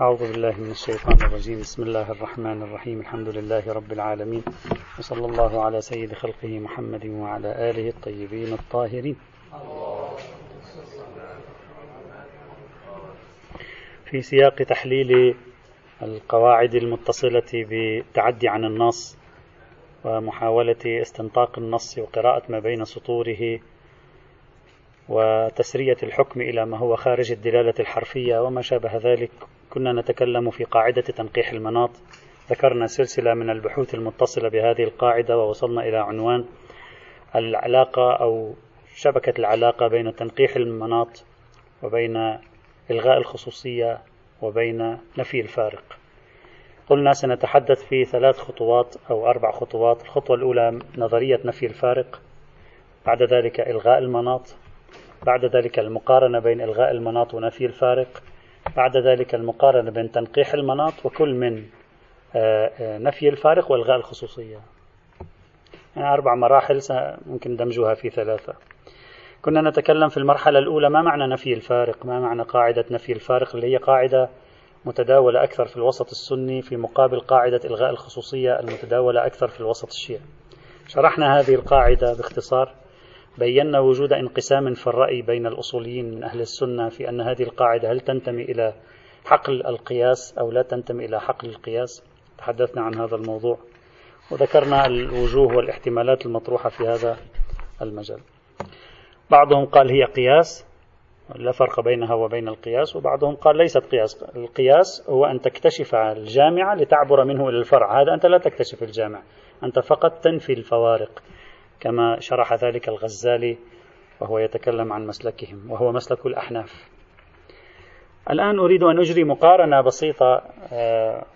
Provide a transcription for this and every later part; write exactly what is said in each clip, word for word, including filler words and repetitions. أعوذ بالله من الشيطان الرجيم. بسم الله الرحمن الرحيم. الحمد لله رب العالمين، وصلى الله على سيد خلقه محمد وعلى آله الطيبين الطاهرين. في سياق تحليل القواعد المتصلة بالتعدي عن النص ومحاولة استنطاق النص وقراءة ما بين سطوره وتسرية الحكم إلى ما هو خارج الدلالة الحرفية وما شابه ذلك، كنا نتكلم في قاعدة تنقيح المناط. ذكرنا سلسلة من البحوث المتصلة بهذه القاعدة ووصلنا إلى عنوان العلاقة أو شبكة العلاقة بين تنقيح المناط وبين إلغاء الخصوصية وبين نفي الفارق. قلنا سنتحدث في ثلاث خطوات أو أربع خطوات. الخطوة الأولى نظرية نفي الفارق، بعد ذلك إلغاء المناط، بعد ذلك المقارنة بين إلغاء المناط ونفي الفارق، بعد ذلك المقارنة بين تنقيح المناط وكل من نفي الفارق وإلغاء الخصوصية. يعني أربع مراحل ممكن دمجها في ثلاثة. كنا نتكلم في المرحلة الأولى ما معنى نفي الفارق، ما معنى قاعدة نفي الفارق اللي هي قاعدة متداولة أكثر في الوسط السني في مقابل قاعدة إلغاء الخصوصية المتداولة أكثر في الوسط الشيعي. شرحنا هذه القاعدة باختصار، بينا وجود انقسام في الرأي بين الأصوليين من أهل السنة في أن هذه القاعدة هل تنتمي إلى حقل القياس أو لا تنتمي إلى حقل القياس. تحدثنا عن هذا الموضوع وذكرنا الوجوه والاحتمالات المطروحة في هذا المجال. بعضهم قال هي قياس لا فرق بينها وبين القياس، وبعضهم قال ليست قياس، القياس هو أن تكتشف الجامعة لتعبر منه إلى الفرع، هذا أنت لا تكتشف الجامع، أنت فقط تنفي الفوارق كما شرح ذلك الغزالي وهو يتكلم عن مسلكهم وهو مسلك الأحناف. الآن أريد أن أجري مقارنة بسيطة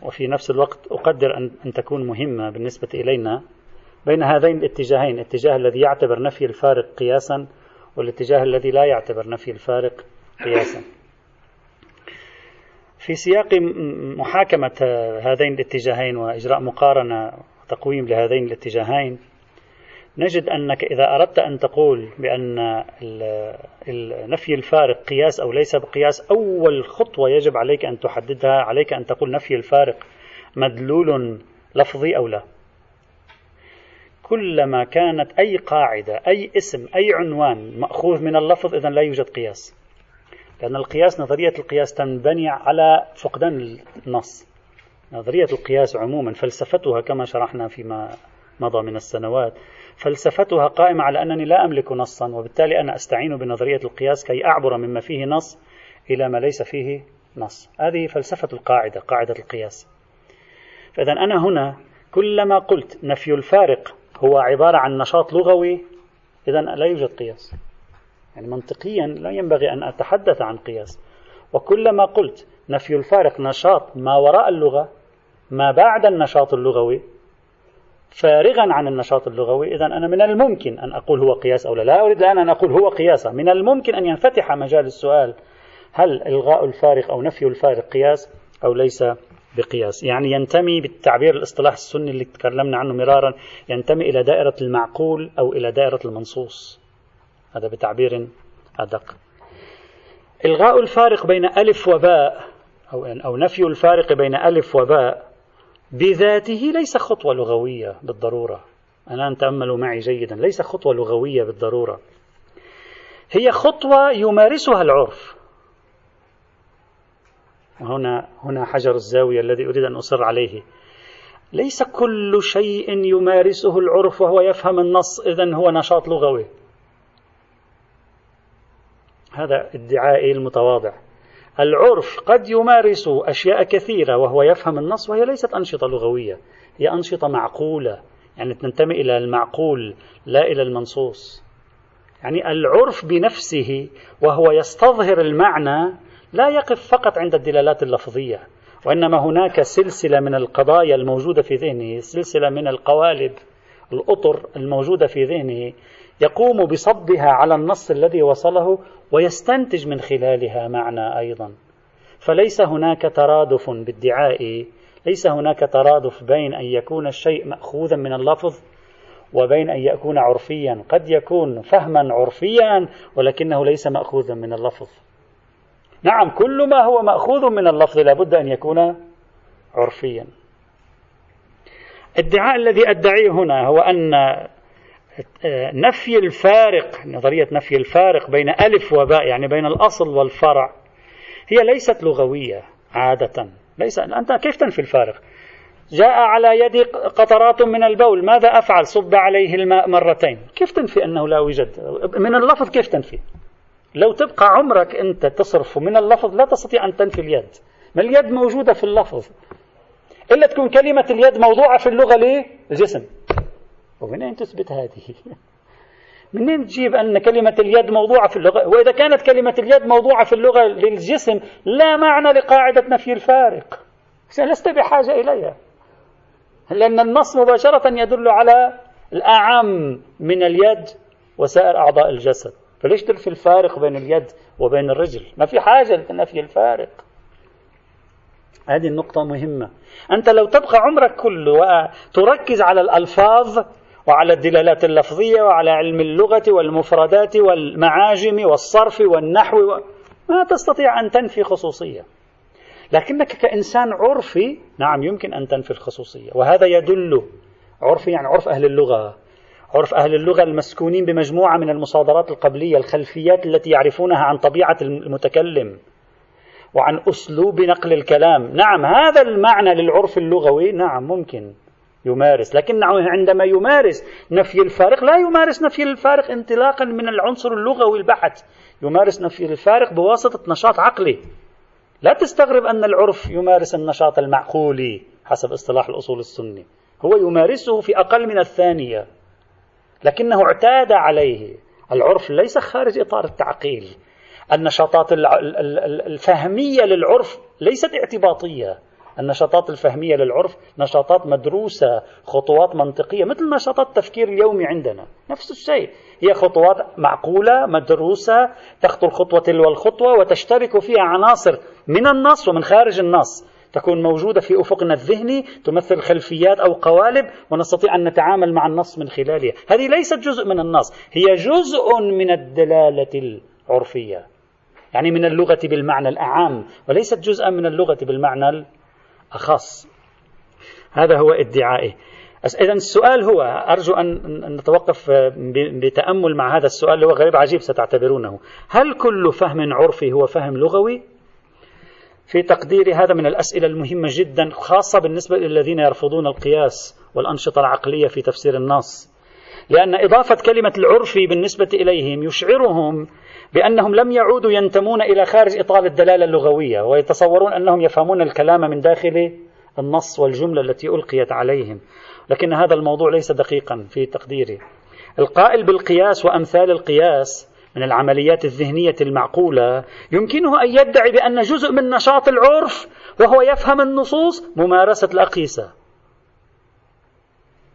وفي نفس الوقت أقدر أن تكون مهمة بالنسبة إلينا بين هذين الاتجاهين، الاتجاه الذي يعتبر نفي الفارق قياسا والاتجاه الذي لا يعتبر نفي الفارق قياسا. في سياق محاكمة هذين الاتجاهين وإجراء مقارنة وتقويم لهذين الاتجاهين نجد أنك إذا أردت أن تقول بأن نفي الفارق قياس أو ليس بقياس، أول خطوة يجب عليك أن تحددها، عليك أن تقول نفي الفارق مدلول لفظي أو لا. كلما كانت أي قاعدة أي اسم أي عنوان مأخوذ من اللفظ إذن لا يوجد قياس، لأن القياس نظرية القياس تنبني على فقدان النص. نظرية القياس عموما فلسفتها كما شرحنا فيما مضى من السنوات فلسفتها قائمة على أنني لا أملك نصا، وبالتالي أنا أستعين بنظرية القياس كي أعبر مما فيه نص إلى ما ليس فيه نص. هذه فلسفة القاعدة، قاعدة القياس. فإذا أنا هنا كلما قلت نفي الفارق هو عبارة عن نشاط لغوي إذا لا يوجد قياس، يعني منطقيا لا ينبغي أن أتحدث عن قياس. وكلما قلت نفي الفارق نشاط ما وراء اللغة ما بعد النشاط اللغوي فارغا عن النشاط اللغوي، إذن أنا من الممكن أن أقول هو قياس أو لا. لا أريد الآن أن أقول هو قياس، من الممكن أن ينفتح مجال السؤال هل إلغاء الفارق أو نفي الفارق قياس أو ليس بقياس. يعني ينتمي بالتعبير الاصطلاح السني اللي تكلمنا عنه مرارا، ينتمي إلى دائرة المعقول أو إلى دائرة المنصوص، هذا بتعبير أدق. إلغاء الفارق بين ألف وباء أو أو نفي الفارق بين ألف وباء بذاته ليس خطوة لغوية بالضرورة. الآن تأملوا معي جيدا، ليس خطوة لغوية بالضرورة، هي خطوة يمارسها العرف. وهنا هنا حجر الزاوية الذي أريد أن أصر عليه. ليس كل شيء يمارسه العرف وهو يفهم النص إذن هو نشاط لغوي، هذا ادعائي المتواضع. العرف قد يمارس أشياء كثيرة وهو يفهم النص وهي ليست أنشطة لغوية، هي أنشطة معقولة، يعني تنتمي إلى المعقول لا إلى المنصوص. يعني العرف بنفسه وهو يستظهر المعنى لا يقف فقط عند الدلالات اللفظية، وإنما هناك سلسلة من القضايا الموجودة في ذهنه، سلسلة من القوالب الأطر الموجودة في ذهنه يقوم بصبها على النص الذي وصله ويستنتج من خلالها معنى أيضا. فليس هناك ترادف بادعائي، ليس هناك ترادف بين أن يكون الشيء مأخوذا من اللفظ وبين أن يكون عرفيا. قد يكون فهما عرفيا ولكنه ليس مأخوذا من اللفظ، نعم كل ما هو مأخوذ من اللفظ لابد أن يكون عرفيا. الادعاء الذي أدعيه هنا هو أن نفي الفارق، نظرية نفي الفارق بين ألف وباء يعني بين الأصل والفرع، هي ليست لغوية عادة. ليس أنت كيف تنفي الفارق؟ جاء على يدي قطرات من البول، ماذا أفعل؟ صب عليه الماء مرتين. كيف تنفي أنه لا يوجد من اللفظ؟ كيف تنفي؟ لو تبقى عمرك أنت تصرف من اللفظ لا تستطيع أن تنفي اليد، ما اليد موجودة في اللفظ، إلا تكون كلمة اليد موضوعة في اللغة للجسم. ومن أين تثبت هذه؟ منين تجيب أن كلمة اليد موضوعة في اللغة؟ وإذا كانت كلمة اليد موضوعة في اللغة للجسم لا معنى لقاعدة نفي الفارق، لست بحاجة إليها، لأن النص مباشرة يدل على الأعم من اليد وسائر أعضاء الجسد. فليش تنفي الفارق بين اليد وبين الرجل؟ ما في حاجة لنفي الفارق. هذه النقطة مهمة. أنت لو تبقى عمرك كله وتركز على الألفاظ وعلى الدلالات اللفظية وعلى علم اللغة والمفردات والمعاجم والصرف والنحو، ما تستطيع أن تنفي خصوصية. لكنك كإنسان عرفي نعم يمكن أن تنفي الخصوصية، وهذا يدل عرفي يعني عرف أهل اللغة، عرف أهل اللغة المسكونين بمجموعة من المصادرات القبلية، الخلفيات التي يعرفونها عن طبيعة المتكلم وعن أسلوب نقل الكلام. نعم هذا المعنى للعرف اللغوي نعم ممكن يمارس، لكن عندما يمارس نفي الفارق لا يمارس نفي الفارق انطلاقا من العنصر اللغوي البحث، يمارس نفي الفارق بواسطة نشاط عقلي. لا تستغرب أن العرف يمارس النشاط المعقولي حسب اصطلاح الأصول السني، هو يمارسه في أقل من الثانية، لكنه اعتاد عليه. العرف ليس خارج إطار التعقيل. النشاطات الفهمية للعرف ليست اعتباطية، النشاطات الفهمية للعرف نشاطات مدروسة، خطوات منطقية، مثل نشاطات التفكير اليومي عندنا نفس الشيء، هي خطوات معقولة مدروسة تخطو الخطوة تلو الخطوة، وتشترك فيها عناصر من النص ومن خارج النص، تكون موجودة في أفقنا الذهني، تمثل خلفيات أو قوالب، ونستطيع أن نتعامل مع النص من خلالها. هذه ليست جزء من النص، هي جزء من الدلالة العرفية، يعني من اللغة بالمعنى الأعام، وليست جزءا من اللغة بالمعنى أخص. هذا هو ادعائه. إذن السؤال هو، أرجو أن نتوقف بتأمل مع هذا السؤال اللي هو غريب عجيب ستعتبرونه، هل كل فهم عرفي هو فهم لغوي؟ في تقديري هذا من الأسئلة المهمة جدا، خاصة بالنسبة للذين يرفضون القياس والأنشطة العقلية في تفسير النص، لأن إضافة كلمة العرفي بالنسبة إليهم يشعرهم بأنهم لم يعودوا ينتمون إلى خارج إطار الدلالة اللغوية، ويتصورون أنهم يفهمون الكلام من داخل النص والجملة التي ألقيت عليهم. لكن هذا الموضوع ليس دقيقا في تقديري. القائل بالقياس وأمثال القياس من العمليات الذهنية المعقولة يمكنه أن يدعي بأن جزء من نشاط العرف وهو يفهم النصوص ممارسة الأقيسة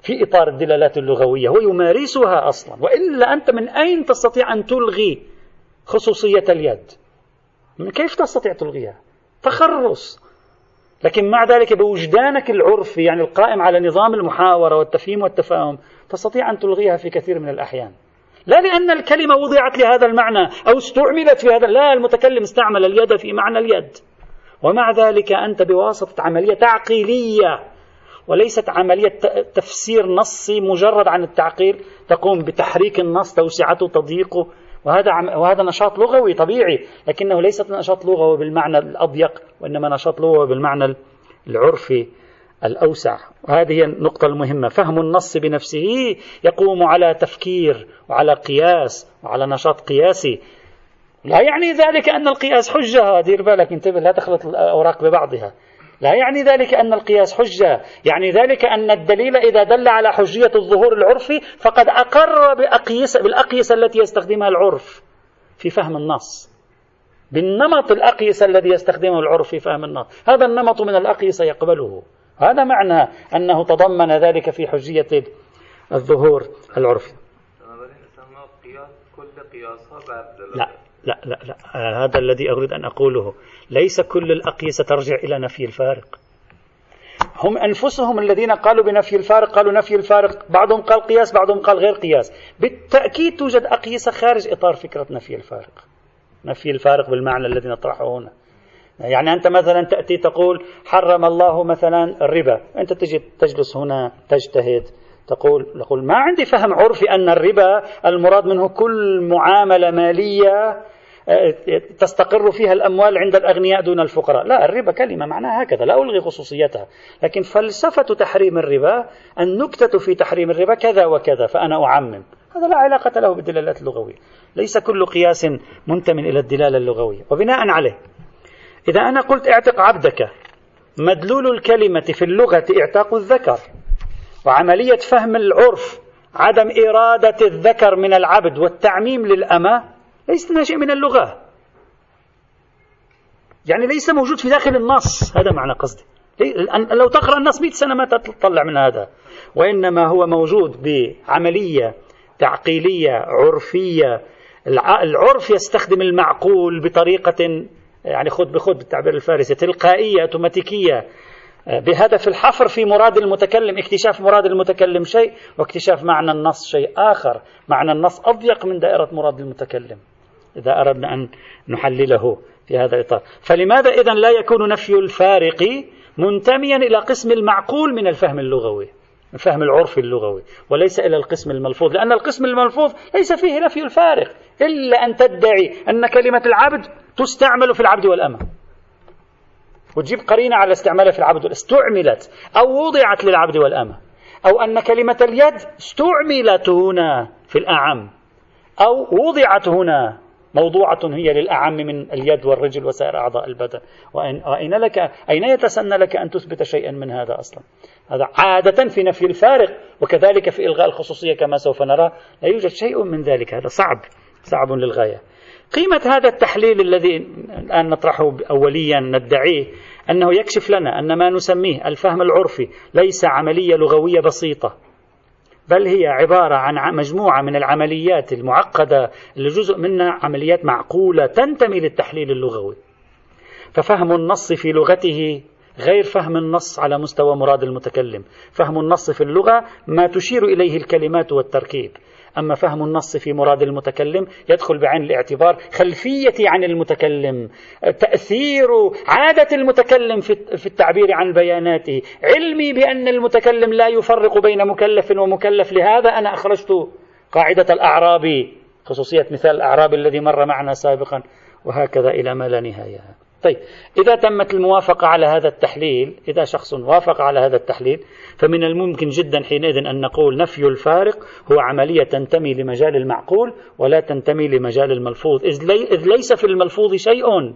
في إطار الدلالات اللغوية، هو يمارسها أصلا، وإلا أنت من أين تستطيع أن تلغي خصوصية اليد؟ من كيف تستطيع تلغيها؟ تخرص. لكن مع ذلك بوجدانك العرفي يعني القائم على نظام المحاورة والتفهيم والتفاهم تستطيع أن تلغيها في كثير من الأحيان، لا لأن الكلمة وضعت لهذا المعنى أو استعملت في هذا، لا، المتكلم استعمل اليد في معنى اليد، ومع ذلك أنت بواسطة عملية تعقيلية وليست عملية تفسير نصي مجرد عن التعقيل تقوم بتحريك النص، توسعته، تضييقه، وهذا وهذا نشاط لغوي طبيعي، لكنه ليست نشاط لغوي بالمعنى الأضيق، وإنما نشاط لغوي بالمعنى العرفي الأوسع. وهذه هي النقطة المهمة، فهم النص بنفسه يقوم على تفكير وعلى قياس وعلى نشاط قياسي. لا يعني ذلك أن القياس حجة، دير بالك، انتبه لا تخلط الأوراق ببعضها، لا يعني ذلك أن القياس حجة، يعني ذلك أن الدليل إذا دل على حجية الظهور العرفي فقد أقر بالأقيسة التي يستخدمها العرف في فهم النص، بالنمط الأقيسة الذي يستخدمه العرف في فهم النص، هذا النمط من الأقيسة يقبله، هذا معنى أنه تضمن ذلك في حجية الظهور العرفي. لا لا لا لا، هذا الذي أريد أن أقوله، ليس كل الأقيسة ترجع إلى نفي الفارق. هم أنفسهم الذين قالوا بنفي الفارق قالوا نفي الفارق، بعضهم قال قياس، بعضهم قال غير قياس. بالتأكيد توجد أقيسة خارج إطار فكرة نفي الفارق، ما في الفارق بالمعنى الذي نطرحه هنا. يعني أنت مثلا تأتي تقول حرم الله مثلا الربا، أنت تجي تجلس هنا تجتهد تقول نقول ما عندي فهم عرفي أن الربا المراد منه كل معاملة مالية تستقر فيها الأموال عند الأغنياء دون الفقراء. لا، الربا كلمة معناها هكذا، لا ألغي خصوصيتها، لكن فلسفة تحريم الربا، النكتة في تحريم الربا كذا وكذا فأنا أعمم، هذا لا علاقة له بالدلالات اللغوية. ليس كل قياس منتمٍ إلى الدلالة اللغوية. وبناء عليه إذا أنا قلت اعتق عبدك، مدلول الكلمة في اللغة اعتاق الذكر، وعملية فهم العرف عدم إرادة الذكر من العبد والتعميم للأمة ليس ناشئ من اللغة، يعني ليس موجود في داخل النص، هذا معنى قصدي. لو تقرأ النص مئة سنة ما تطلع من هذا، وإنما هو موجود بعملية تعقيلية عرفية. العرف يستخدم المعقول بطريقة يعني خد بخد بالتعبير الفارسي، تلقائية اوتوماتيكية، بهدف الحفر في مراد المتكلم، اكتشاف مراد المتكلم شيء واكتشاف معنى النص شيء آخر. معنى النص أضيق من دائرة مراد المتكلم إذا أردنا أن نحلله في هذا الإطار. فلماذا إذن لا يكون نفي الفارق منتميا إلى قسم المعقول من الفهم اللغوي، الفهم العرفي اللغوي، وليس إلى القسم الملفوظ، لأن القسم الملفوظ ليس فيه نفي الفارق إلا أن تدعي أن كلمة العبد تستعمل في العبد والأمة، وتجيب قرينة على استعمالها في العبد، استعملت أو وضعت للعبد والأمة، أو أن كلمة اليد استعملت هنا في الأعم أو وضعت هنا، موضوعة هي للأعم من اليد والرجل وسائر أعضاء البدن. وأين لك أين يتسنى لك أن تثبت شيئا من هذا أصلا؟ هذا عادة في نفي الفارق، وكذلك في إلغاء الخصوصية كما سوف نرى لا يوجد شيء من ذلك، هذا صعب صعب للغاية. قيمة هذا التحليل الذي الآن نطرحه أوليا ندعيه أنه يكشف لنا أن ما نسميه الفهم العرفي ليس عملية لغوية بسيطة، بل هي عبارة عن مجموعة من العمليات المعقدة اللي جزء منها عمليات معقولة تنتمي للتحليل اللغوي. ففهم النص في لغته غير فهم النص على مستوى مراد المتكلم. فهم النص في اللغة ما تشير إليه الكلمات والتركيب، أما فهم النص في مراد المتكلم يدخل بعين الاعتبار خلفيتي عن المتكلم، تأثير عادة المتكلم في التعبير عن بياناته، علمي بأن المتكلم لا يفرق بين مكلف ومكلف. لهذا أنا أخرجت قاعدة الأعرابي، خصوصية مثال الأعرابي الذي مر معنا سابقا، وهكذا إلى ما لا نهاية. طيب، إذا تمت الموافقة على هذا التحليل، إذا شخص وافق على هذا التحليل، فمن الممكن جدا حينئذ أن نقول نفي الفارق هو عملية تنتمي لمجال المعقول ولا تنتمي لمجال الملفوظ، إذ, لي إذ ليس في الملفوظ شيء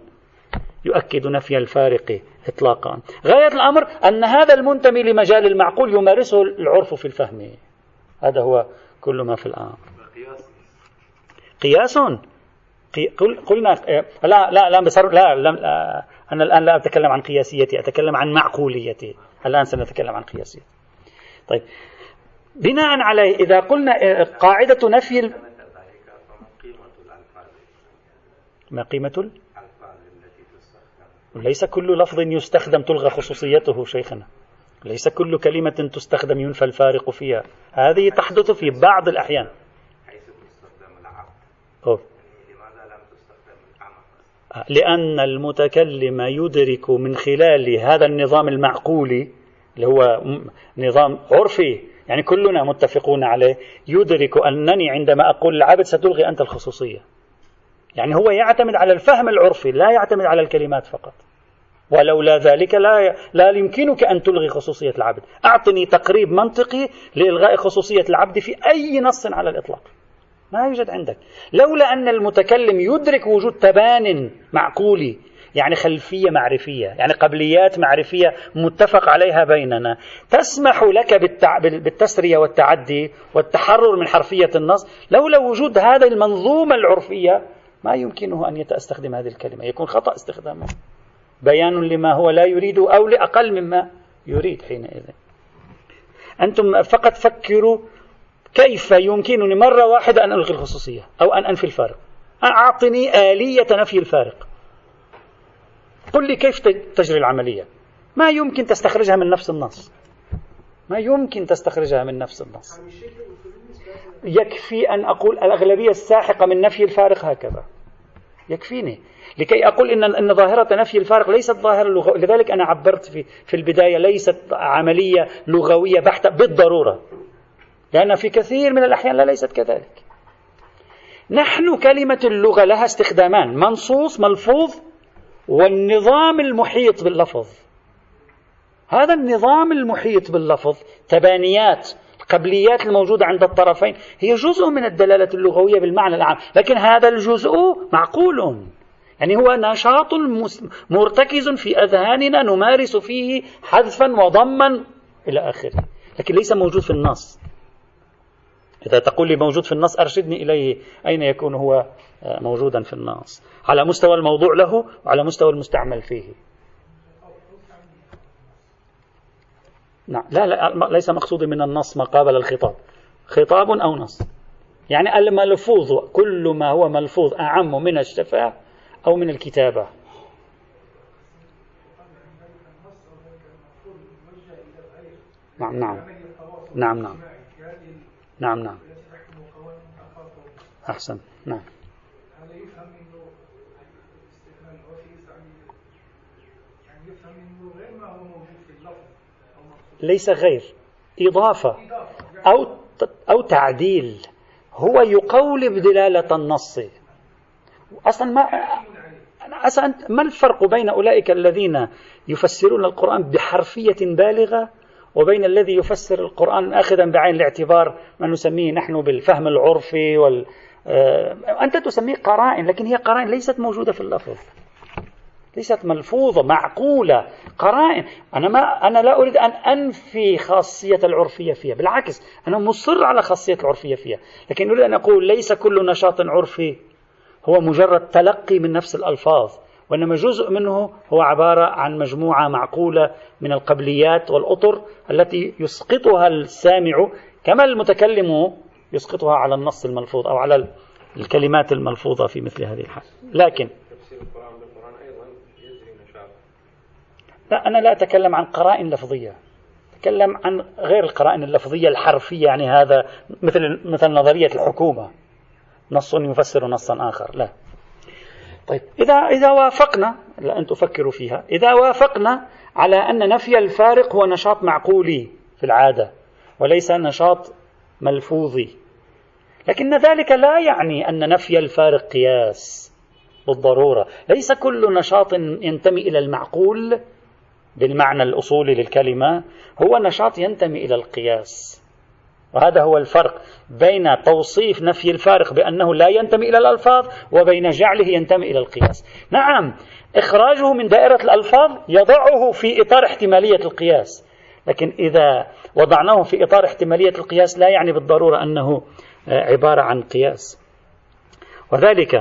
يؤكد نفي الفارق إطلاقا. غاية الأمر أن هذا المنتمي لمجال المعقول يمارسه العرف في الفهم. هذا هو كل ما في الأمر. قياس قلنا لا لا لا بصر لا, لا, لا أنا الآن لا أتكلم عن قياسيتي، أتكلم عن معقوليتي. الآن سنتكلم عن قياسيتي. طيب، بناء عليه إذا قلنا قاعدة نفي ما قيمة، ليس كل لفظ يستخدم تلغى خصوصيته شيخنا، ليس كل كلمة تستخدم ينفى الفارق فيها، هذه تحدث في بعض الأحيان. أوه. لأن المتكلم يدرك من خلال هذا النظام المعقولي اللي هو نظام عرفي، يعني كلنا متفقون عليه، يدرك أنني عندما أقول العبد ستلغي أنت الخصوصية، يعني هو يعتمد على الفهم العرفي لا يعتمد على الكلمات فقط، ولولا ذلك لا لا يمكنك أن تلغي خصوصية العبد. أعطني تقريب منطقي لإلغاء خصوصية العبد في أي نص على الإطلاق، ما يوجد عندك. لولا أن المتكلم يدرك وجود تبان معقولي، يعني خلفية معرفية، يعني قبليات معرفية متفق عليها بيننا تسمح لك بالتع... بالتسرية والتعدي والتحرر من حرفية النص، لولا وجود هذا المنظومة العرفية ما يمكنه أن يستخدم هذه الكلمة، يكون خطأ استخدامه، بيان لما هو لا يريد أو لأقل مما يريد. حينئذ أنتم فقط فكروا كيف يمكنني مرة واحدة أن ألغي الخصوصية أو أن أنفي الفارق. أعطني آلية نفي الفارق، قل لي كيف تجري العملية. ما يمكن تستخرجها من نفس النص، ما يمكن تستخرجها من نفس النص. يكفي أن أقول الأغلبية الساحقة من نفي الفارق هكذا، يكفيني لكي أقول إن إن ظاهرة نفي الفارق ليست ظاهرة لغوية. لذلك أنا عبرت في في البداية ليست عملية لغوية بحتة بالضرورة، لأن في كثير من الأحيان لا ليست كذلك. نحن كلمة اللغة لها استخدامان، منصوص ملفوظ والنظام المحيط باللفظ. هذا النظام المحيط باللفظ، تبانيات القبليات الموجودة عند الطرفين هي جزء من الدلالة اللغوية بالمعنى العام، لكن هذا الجزء معقول، يعني هو نشاط مرتكز في أذهاننا نمارس فيه حذفا وضما إلى آخره، لكن ليس موجود في النص. إذا تقول لي موجود في النص أرشدني إليه، أين يكون هو موجودا في النص على مستوى الموضوع له وعلى مستوى المستعمل فيه. لا لا ليس مقصودي من النص ما قابل الخطاب، خطاب أو نص، يعني الملفوظ كل ما هو ملفوظ أعم من الشفاء أو من الكتابة. نعم نعم نعم نعم نعم نعم أحسن نعم ليس غير إضافة أو أو تعديل، هو يقولب دلالة النص أصلا. ما أصلا ما الفرق بين أولئك الذين يفسرون القرآن بحرفية بالغة وبين الذي يفسر القرآن أخذا بعين الاعتبار ما نسميه نحن بالفهم العرفي وال... أنت تسميه قرائن، لكن هي قرائن ليست موجودة في اللفظ، ليست ملفوظة معقولة قرائن. أنا ما أنا لا أريد أن أنفي خاصية العرفية فيها، بالعكس أنا مصر على خاصية العرفية فيها، لكن أريد أن أقول ليس كل نشاط عرفي هو مجرد تلقي من نفس الألفاظ، وإنما جزء منه هو عبارة عن مجموعة معقولة من القبليات والأطر التي يسقطها السامع كما المتكلم يسقطها على النص الملفوظ أو على الكلمات الملفوظة في مثل هذه الحال. لكن لا، أنا لا أتكلم عن قرائن لفظية، أتكلم عن غير القرائن اللفظية الحرفية، يعني هذا مثل مثل نظرية الحكومة، نص يفسر نصا آخر، لا. طيب إذا إذا وافقنا، لا أن تفكروا فيها، إذا وافقنا على أن نفي الفارق هو نشاط معقولي في العادة وليس نشاط ملفوظي، لكن ذلك لا يعني أن نفي الفارق قياس بالضرورة. ليس كل نشاط ينتمي إلى المعقول بالمعنى الأصولي للكلمة هو نشاط ينتمي إلى القياس، وهذا هو الفرق بين توصيف نفي الفارق بأنه لا ينتمي إلى الألفاظ وبين جعله ينتمي إلى القياس. نعم إخراجه من دائرة الألفاظ يضعه في إطار احتمالية القياس، لكن إذا وضعناه في إطار احتمالية القياس لا يعني بالضرورة أنه عبارة عن قياس. وذلك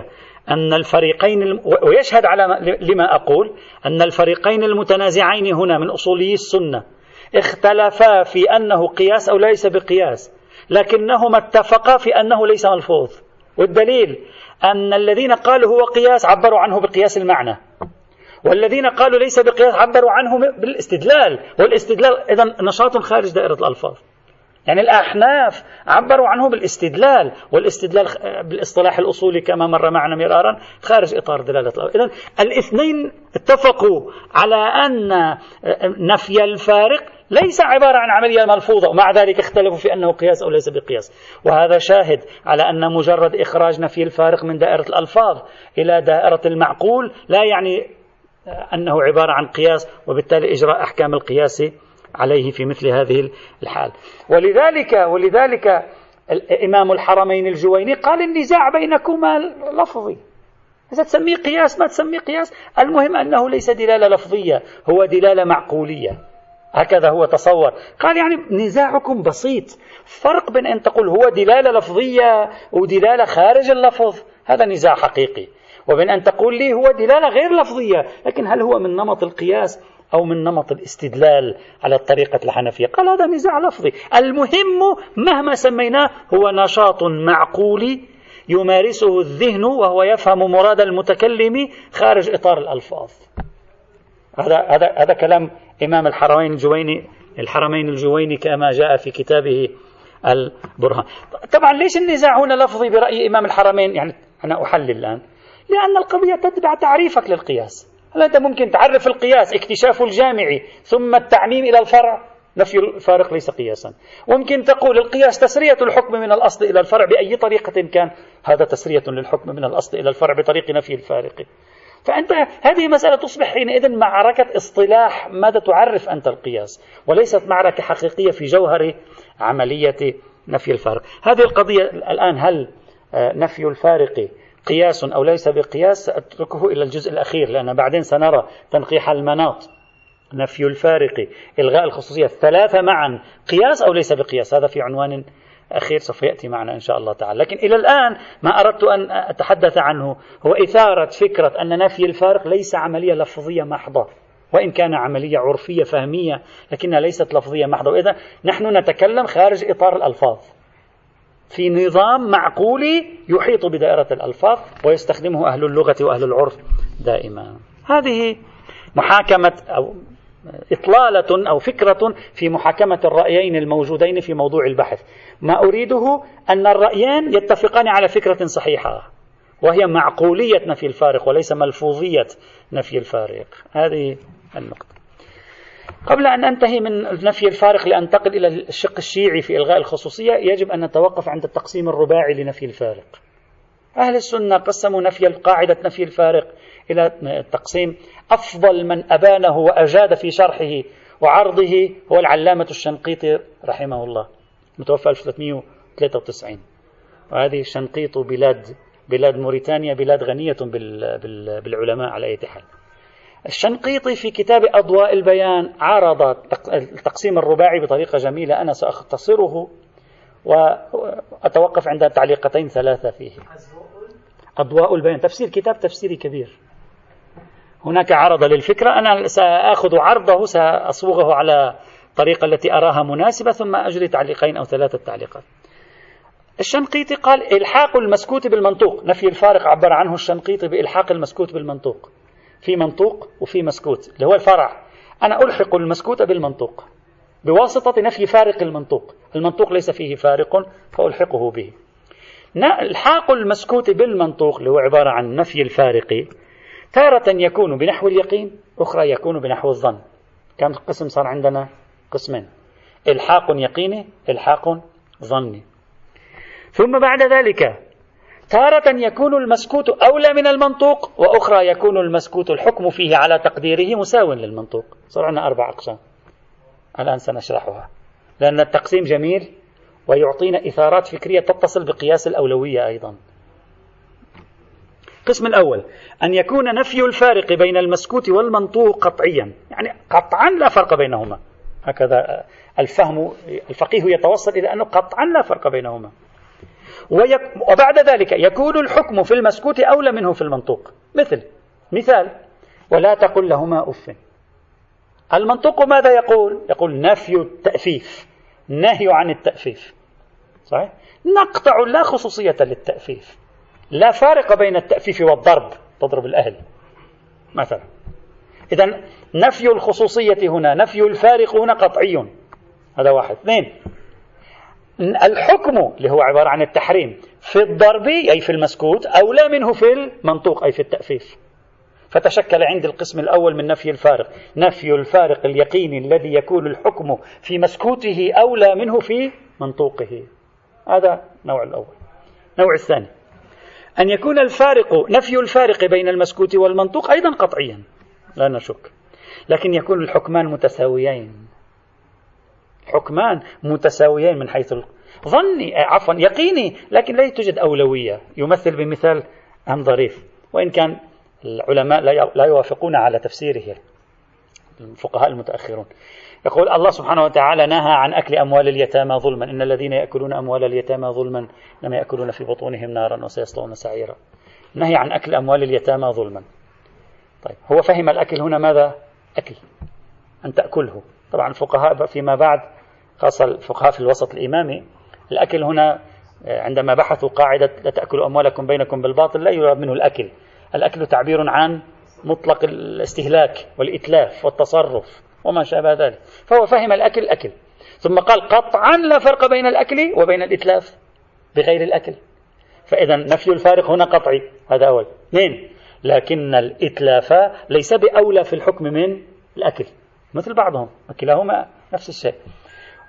أن الفريقين، ويشهد على لما أقول، أن الفريقين المتنازعين هنا من أصولي السنة اختلفا في أنه قياس أو ليس بقياس، لكنهما اتفقا في أنه ليس ملفوظ، والدليل أن الذين قالوا هو قياس عبروا عنه بقياس المعنى، والذين قالوا ليس بقياس عبروا عنه بالاستدلال، والاستدلال إذن نشاط خارج دائرة الألفاظ. يعني الأحناف عبروا عنه بالاستدلال، والاستدلال بالاصطلاح الأصولي كما مر معنا مرارا خارج إطار دلالة الألفاظ. إذن الاثنين اتفقوا على أن نفي الفارق ليس عبارة عن عملية ملفوظة، ومع ذلك اختلفوا في أنه قياس أو ليس بقياس. وهذا شاهد على أن مجرد إخراج نفي الفارق من دائرة الألفاظ إلى دائرة المعقول لا يعني أنه عبارة عن قياس، وبالتالي إجراء أحكام القياس عليه في مثل هذه الحال. ولذلك ولذلك الإمام الحرمين الجويني قال النزاع بينكما لفظي، إذا تسميه قياس ما تسميه قياس، المهم أنه ليس دلالة لفظية، هو دلالة معقولية، هكذا هو تصور. قال يعني نزاعكم بسيط، فرق بين أن تقول هو دلالة لفظية ودلالة خارج اللفظ، هذا نزاع حقيقي، وبين أن تقول لي هو دلالة غير لفظية، لكن هل هو من نمط القياس أو من نمط الاستدلال على الطريقة الحنفية. قال هذا نزاع لفظي، المهم مهما سميناه هو نشاط معقولي يمارسه الذهن وهو يفهم مراد المتكلم خارج إطار الألفاظ. هذا هذا هذا كلام إمام الحرمين الجويني الحرمين الجويني كما جاء في كتابه البرهان. طبعا ليش النزاع هنا لفظي برأي إمام الحرمين؟ يعني أنا أحلل الآن، لأن القضية تتبع تعريفك للقياس. هل أنت ممكن تعرف القياس اكتشاف الجامعي ثم التعميم إلى الفرع؟ نفي الفارق ليس قياسا. وممكن تقول القياس تسرية الحكم من الأصل إلى الفرع بأي طريقة كان، هذا تسرية للحكم من الأصل إلى الفرع بطريق نفي الفارق. فأنت هذه مسألة تصبح حينئذ معركة اصطلاح ماذا تعرف أنت القياس، وليست معركة حقيقية في جوهر عملية نفي الفارق. هذه القضية الآن، هل نفي الفارق قياس أو ليس بقياس، سأتركه إلى الجزء الأخير، لأن بعدين سنرى تنقيح المناط، نفي الفارق، إلغاء الخصوصية، الثلاثة معا قياس أو ليس بقياس، هذا في عنوان أخير سوف يأتي معنا إن شاء الله تعالى. لكن إلى الآن ما أردت أن أتحدث عنه هو إثارة فكرة أن نفي الفارق ليس عملية لفظية محضة، وإن كان عملية عرفية فهمية لكنها ليست لفظية محضة. وإذا نحن نتكلم خارج إطار الألفاظ في نظام معقولي يحيط بدائرة الألفاظ ويستخدمه أهل اللغة وأهل العرف دائما. هذه محاكمة أو إطلالة أو فكرة في محاكمة الرأيين الموجودين في موضوع البحث. ما أريده أن الرأيان يتفقان على فكرة صحيحة، وهي معقولية نفي الفارق وليس ملفوظية نفي الفارق. هذه النقطة. قبل أن أنتهي من نفي الفارق لأنتقل إلى الشق الشيعي في إلغاء الخصوصية، يجب أن نتوقف عند التقسيم الرباعي لنفي الفارق. أهل السنة قسموا نفي القاعدة نفي الفارق إلى التقسيم. أفضل من أبانه وأجاد في شرحه وعرضه هو العلامة الشنقيطي رحمه الله، متوفى ألف وثلاثمئة وثلاثة وتسعين، وهذه الشنقيط بلاد بلاد موريتانيا، بلاد غنية بالعلماء على أي حال. الشنقيطي في كتاب أضواء البيان عرض التقسيم الرباعي بطريقة جميلة، أنا سأختصره وأتوقف عند تعليقتين ثلاثة فيه. أضواء البيان تفسير، كتاب تفسيري كبير، هناك عرض للفكرة، أنا سأخذ عرضه سأصوغه على الطريقة التي أراها مناسبة ثم أجري تعليقين أو ثلاثة تعليقات. الشنقيطي قال إلحاق المسكوت بالمنطوق، نفي الفارق عبر عنه الشنقيطي بإلحاق المسكوت بالمنطوق، في منطوق وفي مسكوت اللي هو الفرع، أنا ألحق المسكوت بالمنطوق بواسطة نفي فارق المنطوق، المنطوق ليس فيه فارق فألحقه به. إلحاق المسكوت بالمنطوق اللي هو عبارة عن نفي الفارق تارة يكون بنحو اليقين، أخرى يكون بنحو الظن. كم قسم صار عندنا؟ قسمين، إلحاق يقيني، إلحاق ظني. ثم بعد ذلك تارة يكون المسكوت أولى من المنطوق، وأخرى يكون المسكوت الحكم فيه على تقديره مساو للمنطوق. صار عندنا أربع أقسام الآن سنشرحها، لأن التقسيم جميل ويعطينا إثارات فكرية تتصل بقياس الأولوية أيضا. القسم الأول أن يكون نفي الفارق بين المسكوت والمنطوق قطعيا، يعني قطعا لا فرق بينهما، هكذا الفهم الفقيه يتوصل إلى أنه قطعا لا فرق بينهما. وبعد ذلك يكون الحكم في المسكوت أولى منه في المنطوق، مثل مثال ولا تقل لهما أف. المنطوق ماذا يقول؟ يقول نفي التأفيف، نهي عن التأفيف، صحيح؟ نقطع لا خصوصية للتأفيف، لا فارق بين التأفيف والضرب، تضرب الأهل مثلا. إذن نفي الخصوصية هنا، نفي الفارق هنا قطعي، هذا واحد. اثنين، الحكم اللي هو عبارة عن التحريم في الضرب أي في المسكوت أولى منه في المنطوق أي في التأفيف. فتشكل عند القسم الأول من نفي الفارق نفي الفارق اليقيني الذي يكون الحكم في مسكوته أولى منه في منطوقه، هذا نوع الأول. نوع الثاني أن يكون الفارق نفي الفارق بين المسكوت والمنطوق أيضا قطعيا لا نشك، لكن يكون الحكمان متساويين، حكمان متساويين من حيث ظني عفوا يقيني، لكن لا توجد أولوية. يمثل بمثال أم ظريف، وإن كان العلماء لا يوافقون على تفسيره الفقهاء المتأخرون. يقول الله سبحانه وتعالى نهى عن أكل أموال اليتامى ظلما، إن الذين يأكلون أموال اليتامى ظلما إنما يأكلون في بطونهم نارا وسيصلون سعيرا، نهي عن أكل أموال اليتامى ظلما. طيب هو فهم الأكل هنا ماذا؟ أكل أن تأكله. طبعا الفقهاء فيما بعد خاصة الفقهاء في الوسط الإمامي الأكل هنا عندما بحثوا قاعدة لا تأكلوا أموالكم بينكم بالباطل لا يراد منه الأكل، الأكل تعبير عن مطلق الاستهلاك والإتلاف والتصرف وما شابه ذلك، فهو فهم الأكل أكل. ثم قال قطعا لا فرق بين الأكل وبين الإتلاف بغير الأكل، فإذا نفي الفارق هنا قطعي، هذا أول. اثنين، لكن الإتلاف ليس بأولى في الحكم من الأكل، مثل بعضهم كلاهما نفس الشيء.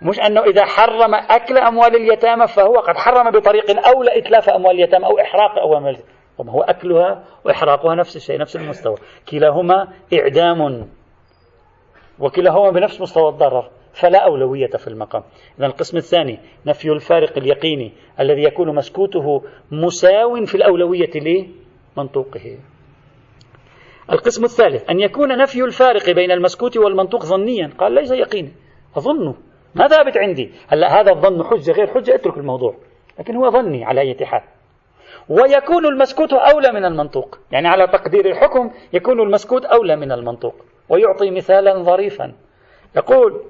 مش أنه إذا حرم أكل أموال اليتامى فهو قد حرم بطريق أولى إتلاف أموال اليتامى أو إحراق أموال اليتامى، وهو أكلها وإحراقها نفس الشيء، نفس المستوى، كلاهما إعدام وكلاهما بنفس مستوى الضرر، فلا أولوية في المقام. إذن القسم الثاني نفي الفارق اليقيني الذي يكون مسكوته مساو في الأولوية لمنطوقه. القسم الثالث أن يكون نفي الفارق بين المسكوت والمنطوق ظنيا، قال ليس يقيني، أظنه ما ثابت عندي. هلا هذا الظن حجة غير حجة، اترك الموضوع، لكن هو ظني على أي حال. ويكون المسكوت أولى من المنطوق، يعني على تقدير الحكم يكون المسكوت أولى من المنطوق. ويعطي مثالا ظريفا، يقول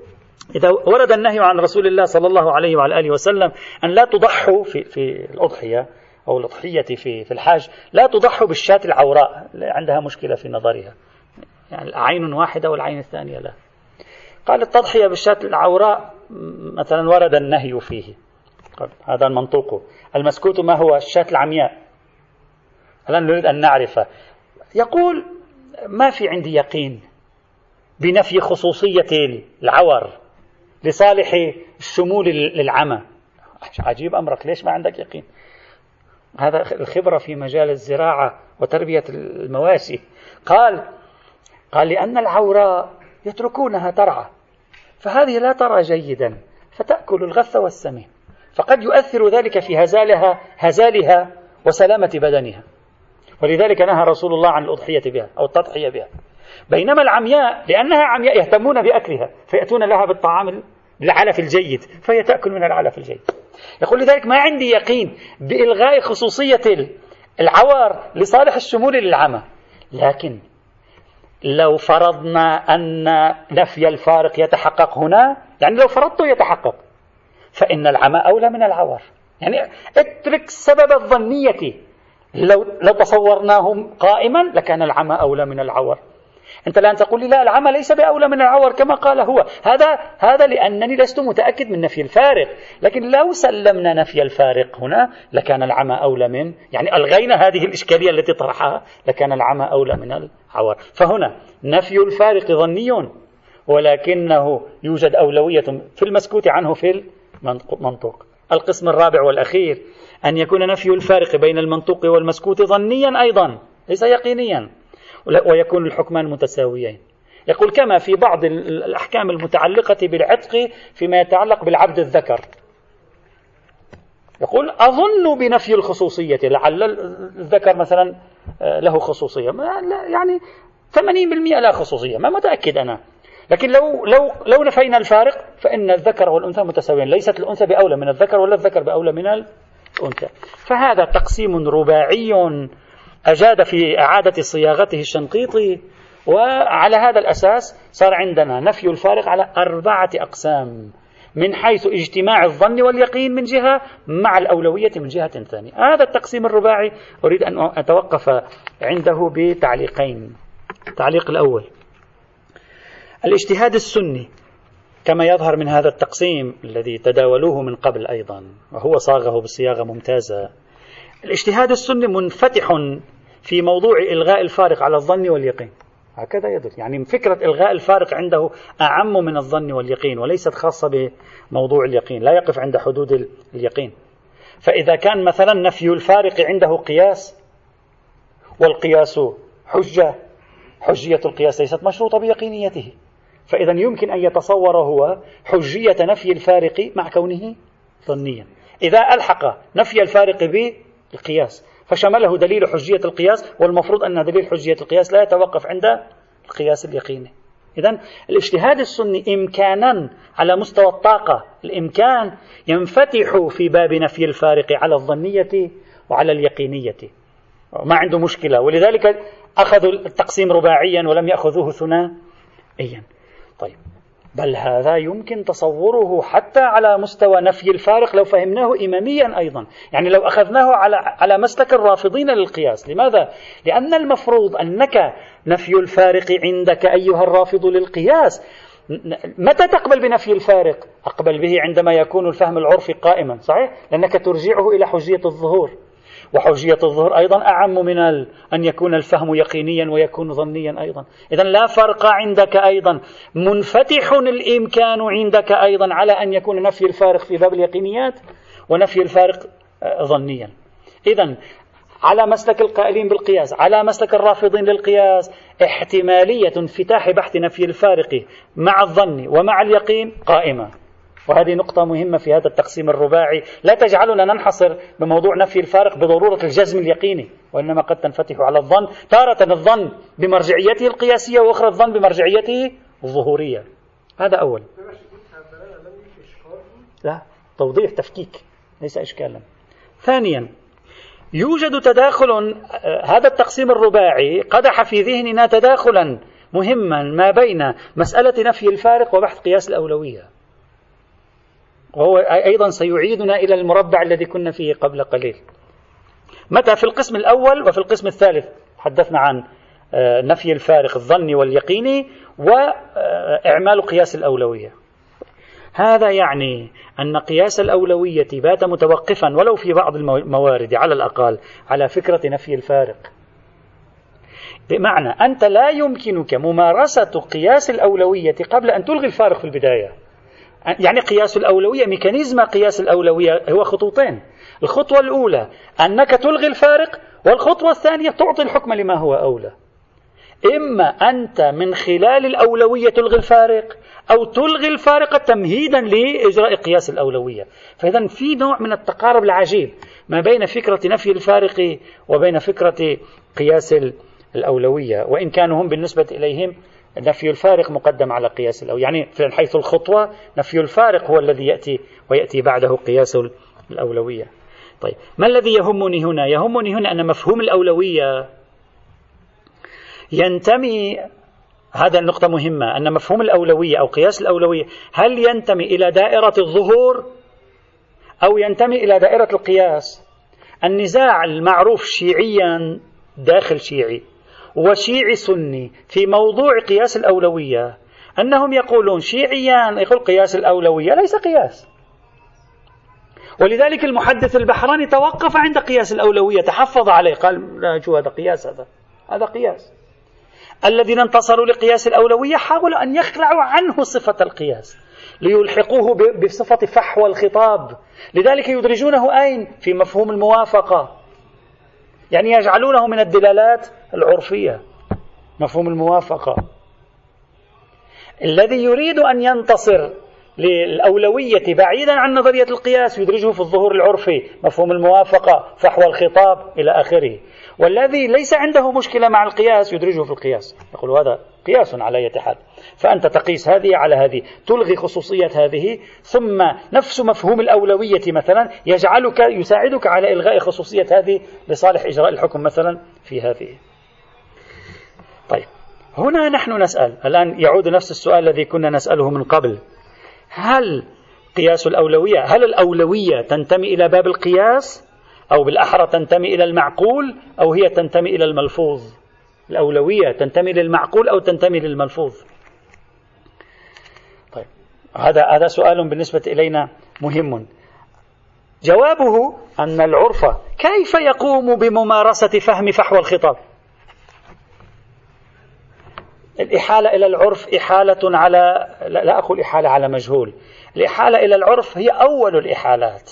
إذا ورد النهي عن رسول الله صلى الله عليه وعلى آله وسلم أن لا تضحوا في, في الأضحية أو الأضحية في, في الحاج، لا تضحوا بالشاة العوراء، عندها مشكلة في نظرها، يعني عين واحدة والعين الثانية لا. قال التضحية بالشاة العوراء مثلا ورد النهي فيه، هذا المنطوق. المسكوت ما هو؟ الشاة العمياء. الآن نريد أن نعرف، يقول ما في عندي يقين بنفي خصوصية العور لصالح الشمول للعمى. عجيب أمرك، ليش ما عندك يقين؟ هذا الخبرة في مجال الزراعة وتربية المواشي. قال قال لأن العوراء يتركونها ترعى، فهذه لا ترى جيدا فتأكل الغث والسمين، فقد يؤثر ذلك في هزالها هزالها وسلامة بدنها، ولذلك نهى رسول الله عن الأضحية بها أو التضحية بها. بينما العمياء لأنها عمياء يهتمون بأكلها، فيأتون لها بالطعام العلف الجيد، فهي تأكل من العلف الجيد. يقول لذلك ما عندي يقين بإلغاء خصوصية العوار لصالح الشمول للعمى. لكن لو فرضنا أن نفي الفارق يتحقق هنا، يعني لو فرضته يتحقق، فإن العمى أولى من العوار. يعني اترك سبب الظنية، لو لو تصورناهم قائما لكان العمى أولى من العوار. أنت الآن تقول لي لا، العمى ليس بأولى من العور كما قال هو، هذا هذا لأنني لست متأكد من نفي الفارق. لكن لو سلمنا نفي الفارق هنا لكان العمى أولى من، يعني ألغينا هذه الإشكالية التي طرحها، لكان العمى أولى من العور. فهنا نفي الفارق ظني، ولكنه يوجد أولوية في المسكوت عنه في المنطوق. القسم الرابع والأخير أن يكون نفي الفارق بين المنطوق والمسكوت ظنيا أيضا، ليس يقينيا، ويكون الحكمان متساويين. يقول كما في بعض الأحكام المتعلقة بالعتق فيما يتعلق بالعبد الذكر، يقول أظن بنفي الخصوصية، لعل الذكر مثلا له خصوصية، يعني ثمانين بالمئة لا خصوصية، ما متأكد أنا. لكن لو لو لو نفينا الفارق فإن الذكر والأنثى متساويين، ليست الأنثى بأولى من الذكر ولا الذكر بأولى من الأنثى. فهذا تقسيم رباعي أجاد في إعادة صياغته الشنقيطي، وعلى هذا الأساس صار عندنا نفي الفارق على أربعة أقسام، من حيث اجتماع الظن واليقين من جهة، مع الأولوية من جهة ثانية. هذا التقسيم الرباعي أريد أن أتوقف عنده بتعليقين. التعليق الأول، الاجتهاد السني كما يظهر من هذا التقسيم الذي تداولوه من قبل أيضا، وهو صاغه بصياغة ممتازة. الاجتهاد السني منفتح في موضوع إلغاء الفارق على الظن واليقين، هكذا يدل، يعني فكرة إلغاء الفارق عنده أعم من الظن واليقين، وليست خاصة بموضوع اليقين، لا يقف عند حدود اليقين. فإذا كان مثلا نفي الفارق عنده قياس، والقياس حجة، حجية القياس ليست مشروطة بيقينيته، فإذا يمكن أن يتصور هو حجية نفي الفارق مع كونه ظنيا. إذا ألحق نفي الفارق به القياس فشمله دليل حجية القياس، والمفروض أن دليل حجية القياس لا يتوقف عند القياس اليقيني. إذن الاجتهاد السني إمكانا على مستوى الطاقة، الإمكان ينفتح في باب نفي الفارق على الظنية وعلى اليقينية، ما عنده مشكلة، ولذلك أخذوا التقسيم رباعيا ولم يأخذوه ثنائيا. طيب، بل هذا يمكن تصوره حتى على مستوى نفي الفارق لو فهمناه إماميا أيضا، يعني لو أخذناه على على مسلك الرافضين للقياس. لماذا؟ لأن المفروض أنك نفي الفارق عندك أيها الرافض للقياس، متى تقبل بنفي الفارق؟ أقبل به عندما يكون الفهم العرفي قائما، صحيح؟ لأنك ترجعه إلى حجية الظهور. وحجية الظهر أيضا أعم من أن يكون الفهم يقينيا ويكون ظنيا أيضا. إذن لا فرق عندك أيضا، منفتح الإمكان عندك أيضا على أن يكون نفي الفارق في باب اليقينيات ونفي الفارق ظنيا. إذن على مسلك القائلين بالقياس، على مسلك الرافضين للقياس، احتمالية انفتاح بحث نفي الفارق مع الظن ومع اليقين قائمة، وهذه نقطة مهمة في هذا التقسيم الرباعي، لا تجعلنا ننحصر بموضوع نفي الفارق بضرورة الجزم اليقيني، وإنما قد تنفتح على الظن تارة، الظن بمرجعيته القياسية وأخرى الظن بمرجعيته الظهورية. هذا أول. لا توضيح تفكيك ليس إشكالا. ثانيا، يوجد تداخل، هذا التقسيم الرباعي قدح في ذهننا تداخلا مهما ما بين مسألة نفي الفارق وبحث قياس الأولوية، وهو أيضا سيعيدنا إلى المربع الذي كنا فيه قبل قليل. متى؟ في القسم الأول وفي القسم الثالث تحدثنا عن نفي الفارق الظني واليقيني وإعمال قياس الأولوية. هذا يعني أن قياس الأولوية بات متوقفا ولو في بعض الموارد على الأقل على فكرة نفي الفارق، بمعنى أنت لا يمكنك ممارسة قياس الأولوية قبل أن تلغي الفارق في البداية. يعني قياس الأولوية، ميكانيزم قياس الأولوية هو خطوتين، الخطوة الأولى أنك تلغي الفارق، والخطوة الثانية تعطي الحكم لما هو أولى. إما أنت من خلال الأولوية تلغي الفارق، أو تلغي الفارق تمهيدا لإجراء قياس الأولوية. فإذن في نوع من التقارب العجيب ما بين فكرة نفي الفارق وبين فكرة قياس الأولوية، وإن كانوا هم بالنسبة إليهم نفي الفارق مقدم على قياس الأولوية، يعني من حيث الخطوة نفي الفارق هو الذي يأتي ويأتي بعده قياس الأولوية. طيب، ما الذي يهمني هنا؟ يهمني هنا أن مفهوم الأولوية ينتمي، هذا النقطة مهمة، أن مفهوم الأولوية أو قياس الأولوية هل ينتمي إلى دائرة الظهور أو ينتمي إلى دائرة القياس؟ النزاع المعروف شيعيا داخل شيعي وشيعي سني في موضوع قياس الأولوية، أنهم يقولون شيعيان يقول قياس الأولوية ليس قياس، ولذلك المحدث البحراني توقف عند قياس الأولوية، تحفظ عليه، قال لا شو هذا قياس، هذا هذا قياس. الذين انتصروا لقياس الأولوية حاولوا أن يخلعوا عنه صفة القياس ليلحقوه بصفة فحوى الخطاب، لذلك يدرجونه أين؟ في مفهوم الموافقة، يعني يجعلونه من الدلالات العرفية، مفهوم الموافقة. الذي يريد أن ينتصر للأولوية بعيدا عن نظرية القياس يدرجه في الظهور العرفي، مفهوم الموافقة، فحوى الخطاب إلى آخره. والذي ليس عنده مشكلة مع القياس يدرجه في القياس، يقول هذا قياس على أي حال، فأنت تقيس هذه على هذه، تلغي خصوصية هذه، ثم نفس مفهوم الأولوية مثلا يجعلك يساعدك على إلغاء خصوصية هذه لصالح إجراء الحكم مثلا في هذه. طيب، هنا نحن نسأل الآن، يعود نفس السؤال الذي كنا نسأله من قبل، هل قياس الأولوية، هل الأولوية تنتمي إلى باب القياس، أو بالأحرى تنتمي إلى المعقول، أو هي تنتمي إلى الملفوظ؟ الأولوية تنتمي للمعقول أو تنتمي للملفوظ؟ طيب، هذا هذا سؤال بالنسبة إلينا مهم. جوابه أن العرف كيف يقوم بممارسة فهم فحوى الخطاب؟ الإحالة إلى العرف إحالة على، لا أقول إحالة على مجهول، الإحالة إلى العرف هي أول الإحالات.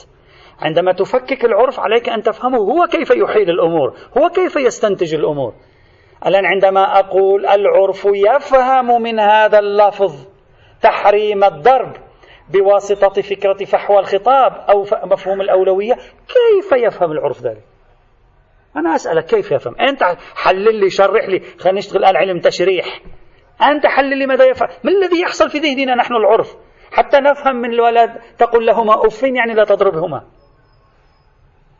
عندما تفكك العرف عليك أن تفهمه هو كيف يحيل الأمور، هو كيف يستنتج الأمور. الآن عندما أقول العرف يفهم من هذا اللفظ تحريم الضرب بواسطة فكرة فحوى الخطاب أو مفهوم الأولوية، كيف يفهم العرف ذلك؟ أنا أسألك كيف يفهم، أنت حلل لي، شرح لي، خلينا نشتغل على علم تشريح، أنت حلل لي ماذا يفهم، ما الذي يحصل في ذهننا نحن العرف حتى نفهم من الولد تقول لهما أفين يعني لا تضربهما،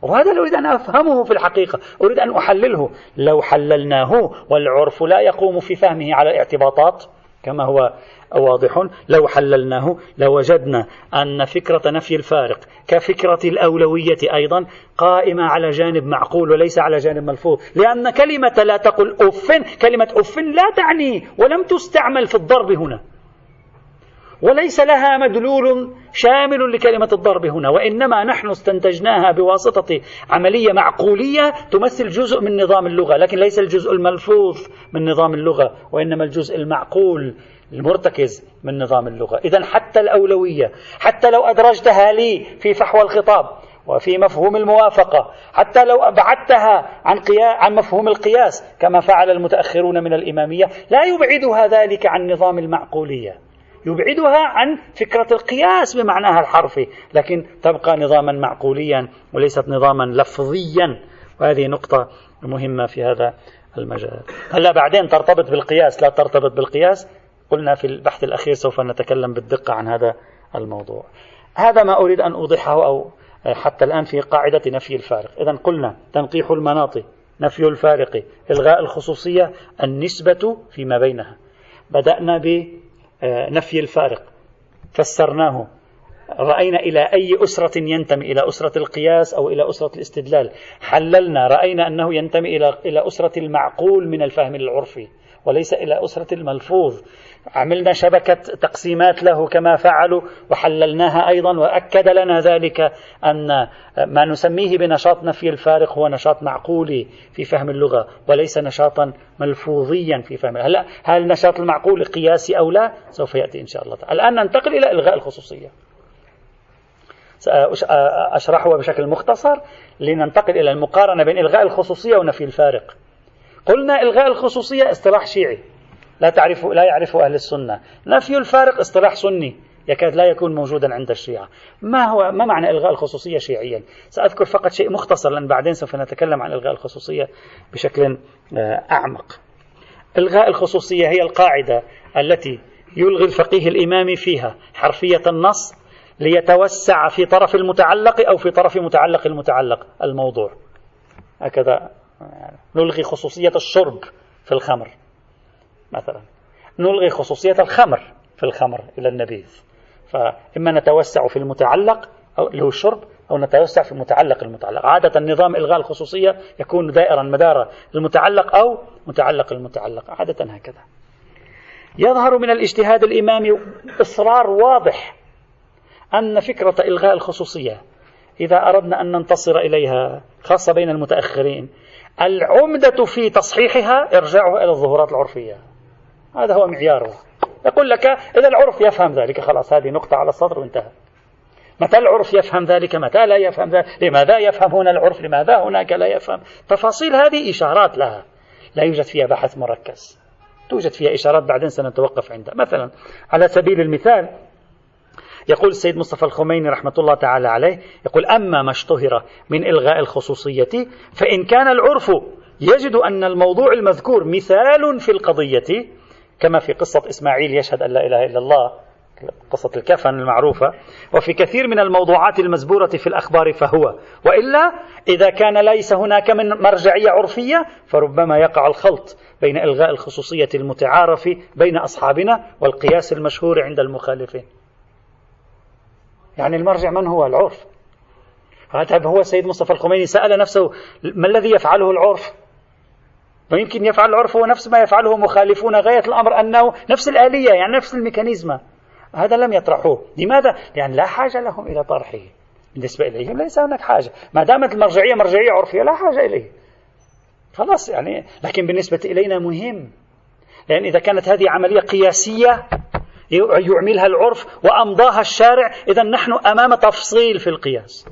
وهذا اللي أريد أن أفهمه في الحقيقة، أريد أن أحلله. لو حللناه، والعرف لا يقوم في فهمه على اعتباطات كما هو واضح، لو حللناه لوجدنا أن فكرة نفي الفارق كفكرة الأولوية أيضا قائمة على جانب معقول وليس على جانب ملفوظ، لأن كلمة لا تقل أف، كلمة أف لا تعني ولم تستعمل في الضرب هنا، وليس لها مدلول شامل لكلمة الضرب هنا، وإنما نحن استنتجناها بواسطة عملية معقولية تمثل جزء من نظام اللغة، لكن ليس الجزء الملفوف من نظام اللغة، وإنما الجزء المعقول المرتكز من نظام اللغة. إذن حتى الأولوية، حتى لو أدرجتها لي في فحوى الخطاب وفي مفهوم الموافقة، حتى لو أبعدتها عن, عن مفهوم القياس كما فعل المتأخرون من الإمامية، لا يبعدها ذلك عن نظام المعقولية، يبعدها عن فكرة القياس بمعناها الحرفي، لكن تبقى نظاما معقوليا وليست نظاما لفظيا. وهذه نقطة مهمة في هذا المجال. هلا بعدين ترتبط بالقياس لا ترتبط بالقياس، قلنا في البحث الأخير سوف نتكلم بالدقة عن هذا الموضوع. هذا ما أريد أن أوضحه أو حتى الآن في قاعدة نفي الفارق. إذن قلنا تنقيح المناط، نفي الفارق، إلغاء الخصوصية، النسبة فيما بينها. بدأنا بنفي الفارق، فسرناه، رأينا إلى أي أسرة ينتمي، إلى أسرة القياس أو إلى أسرة الاستدلال، حللنا، رأينا أنه ينتمي إلى إلى أسرة المعقول من الفهم العرفي وليس إلى أسرة الملفوظ. عملنا شبكة تقسيمات له كما فعلوا وحللناها أيضا، وأكد لنا ذلك أن ما نسميه بنشاط نفي الفارق هو نشاط معقولي في فهم اللغة وليس نشاطا ملفوظيا في فهم. هل, هل نشاط المعقول قياسي أو لا؟ سوف يأتي إن شاء الله. الآن ننتقل إلى إلغاء الخصوصية، سأشرحه بشكل مختصر لننتقل إلى المقارنة بين إلغاء الخصوصية ونفي الفارق. قلنا إلغاء الخصوصية اصطلاح شيعي لا تعرف لا يعرفه أهل السنة، نفي الفارق اصطلاح سني يكاد لا يكون موجودا عند الشيعة. ما هو ما معنى إلغاء الخصوصية شيعيا؟ سأذكر فقط شيء مختصر لأن بعدين سوف نتكلم عن إلغاء الخصوصية بشكل أعمق. إلغاء الخصوصية هي القاعدة التي يلغي الفقيه الإمامي فيها حرفية النص ليتوسع في طرف المتعلق أو في طرف متعلق المتعلق الموضوع. هكذا نلغي خصوصية الشرب في الخمر مثلا، نلغي خصوصية الخمر في الخمر إلى النبيذ، فإما نتوسع في المتعلق أو له الشرب أو نتوسع في المتعلق المتعلق. عادة النظام إلغاء الخصوصية يكون دائرا مدار المتعلق أو متعلق المتعلق، عادة هكذا. يظهر من الاجتهاد الإمامي إصرار واضح أن فكرة إلغاء الخصوصية إذا أردنا أن ننتصر إليها خاصة بين المتأخرين، العمدة في تصحيحها إرجاعها إلى الظهورات العرفية. هذا هو معياره، يقول لك إذا العرف يفهم ذلك خلاص، هذه نقطة على السطر وانتهى. متى العرف يفهم ذلك؟ متى لا يفهم ذلك؟ لماذا يفهم هنا العرف؟ لماذا هناك لا يفهم؟ تفاصيل هذه إشارات لها لا يوجد فيها بحث مركز، توجد فيها إشارات بعدين سنتوقف عندها. مثلا على سبيل المثال يقول السيد مصطفى الخميني رحمة الله تعالى عليه، يقول: أما ما اشتهر من إلغاء الخصوصية فإن كان العرف يجد أن الموضوع المذكور مثال في القضية، كما في قصة إسماعيل يشهد أن لا إله إلا الله، قصة الكفن المعروفة، وفي كثير من الموضوعات المزبورة في الأخبار فهو، وإلا إذا كان ليس هناك من مرجعية عرفية فربما يقع الخلط بين إلغاء الخصوصية المتعارف بين أصحابنا والقياس المشهور عند المخالفين. يعني المرجع من هو؟ العرف. هو السيد مصطفى الخميني سأل نفسه ما الذي يفعله العرف؟ ويمكن يفعل العرف هو نفس ما يفعله مخالفون غاية الأمر، أنه نفس الآلية يعني نفس الميكانيزمة. هذا لم يطرحوه، لماذا؟ لأن لا حاجة لهم إلى طرحه، بالنسبة إليهم ليس هناك حاجة، ما دامت المرجعية مرجعية عرفية لا حاجة إليه خلاص يعني. لكن بالنسبة إلينا مهم، لأن إذا كانت هذه عملية قياسية يعملها العرف وأمضاها الشارع، إذا نحن أمام تفصيل في القياس.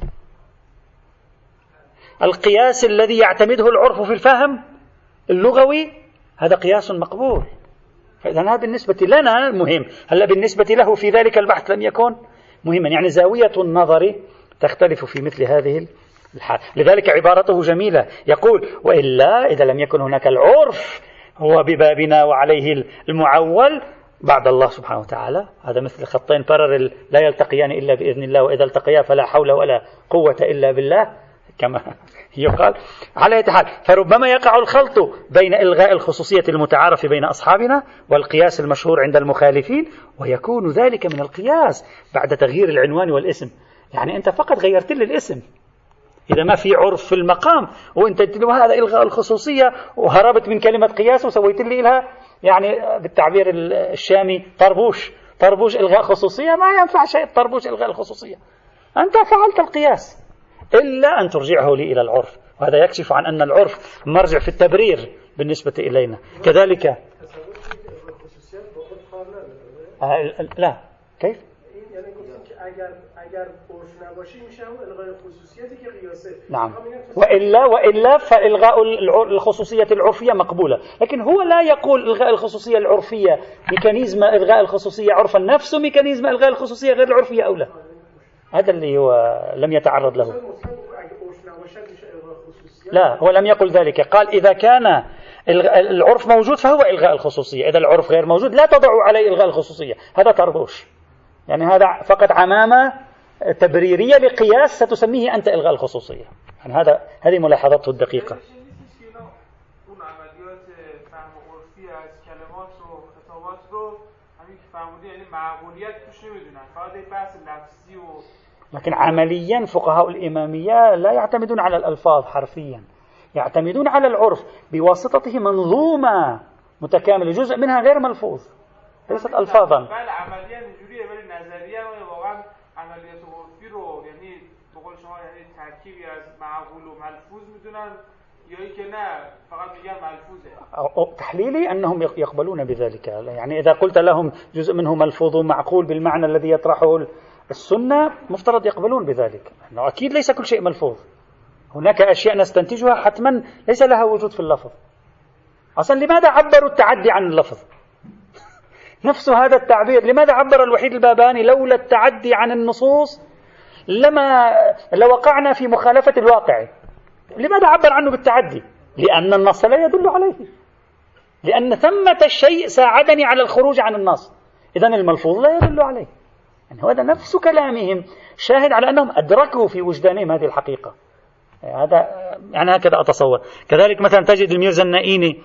القياس الذي يعتمده العرف في الفهم اللغوي هذا قياس مقبول، فإذا هذا بالنسبة لنا مهم. هلا بالنسبة له في ذلك البحث لم يكن مهما، يعني زاوية النظر تختلف في مثل هذه الحال. لذلك عبارته جميلة، يقول: وإلا إذا لم يكن هناك العرف هو ببابنا وعليه المعول بعد الله سبحانه وتعالى. هذا مثل خطين بارل لا يلتقيان إلا بإذن الله، وإذا التقيا فلا حول ولا قوة إلا بالله كما يقال. على أي حال فربما يقع الخلط بين إلغاء الخصوصية المتعارف بين أصحابنا والقياس المشهور عند المخالفين، ويكون ذلك من القياس بعد تغيير العنوان والاسم. يعني أنت فقط غيرت لي الاسم، إذا ما في عرف في المقام وأنت قلت له هذا إلغاء الخصوصية وهربت من كلمة قياس وسويت لي لها يعني بالتعبير الشامي طربوش، طربوش إلغاء خصوصية ما ينفع شيء. طربوش إلغاء الخصوصية، أنت فعلت القياس إلا أن ترجعه لي إلى العرف، وهذا يكشف عن أن العرف مرجع في التبرير بالنسبة إلينا. كذلك لا كيف؟ نعم، وإلا وإلا فإلغاء الخصوصية العرفية مقبولة، لكن هو لا يقول إلغاء الخصوصية العرفية ميكانيزم إلغاء الخصوصية عرفا نفسه ميكانيزم إلغاء الخصوصية غير العرفية أو لا، هذا اللي هو لم يتعرض له. لا، هو لم يقل ذلك، قال إذا كان العرف موجود فهو إلغاء الخصوصية، إذا العرف غير موجود لا تضع عليه إلغاء الخصوصية. هذا طربوش، يعني هذا فقط عمامة تبريرية لقياس ستسميه أنت إلغاء الخصوصية، يعني هذا هذه ملاحظته الدقيقة. لكن عمليا فقهاء الإمامية لا يعتمدون على الألفاظ حرفيا، يعتمدون على العرف بواسطته منظومة متكاملة جزء منها غير ملفوظ، ليست ألفاظا. تحليلي أنهم يقبلون بذلك، يعني إذا قلت لهم جزء منه ملفوظ معقول بالمعنى الذي يطرحه السنة مفترض يقبلون بذلك، لأنه أكيد ليس كل شيء ملفوظ، هناك أشياء نستنتجها حتما ليس لها وجود في اللفظ أصلا. لماذا عبروا التعدي عن اللفظ؟ نفس هذا التعبير، لماذا عبر الوحيد الباباني لولا التعدي عن النصوص لما لوقعنا في مخالفة الواقع؟ لماذا عبر عنه بالتعدي؟ لأن النص لا يدل عليه، لأن ثمة الشيء ساعدني على الخروج عن النص، إذن الملفوظ لا يدل عليه. يعني هذا نفس كلامهم شاهد على أنهم أدركوا في وجدانهم هذه الحقيقة، هذا يعني هكذا أتصور. كذلك مثلا تجد الميرزا النائيني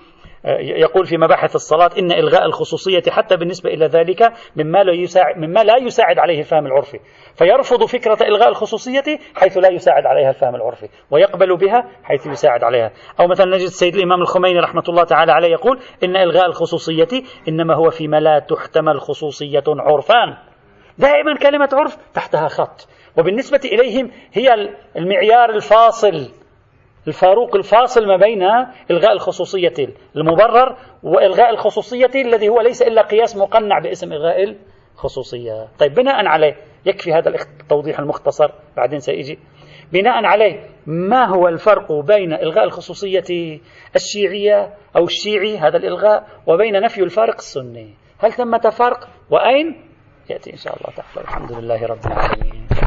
يقول في مباحث الصلاة إن إلغاء الخصوصية حتى بالنسبة إلى ذلك مما لا يساعد, مما لا يساعد عليه الفهم العرفي، فيرفض فكرة إلغاء الخصوصية حيث لا يساعد عليها الفهم العرفي ويقبل بها حيث يساعد عليها. أو مثلا نجد السيد الإمام الخميني رحمة الله تعالى عليه يقول إن إلغاء الخصوصية إنما هو فيما لا تحتمل خصوصية عرفان، دائما كلمة عرف تحتها خط، وبالنسبة إليهم هي المعيار الفاصل، الفاروق الفاصل ما بين إلغاء الخصوصية المبرر وإلغاء الخصوصية الذي هو ليس إلا قياس مقنع باسم إلغاء الخصوصية. طيب بناء عليه، يكفي هذا التوضيح المختصر بعدين سيجي، بناء عليه ما هو الفرق بين إلغاء الخصوصية الشيعية أو الشيعي هذا الإلغاء وبين نفي الفارق السني؟ هل ثمة فرق وأين؟ يأتي إن شاء الله تعالى. الحمد لله رب العالمين.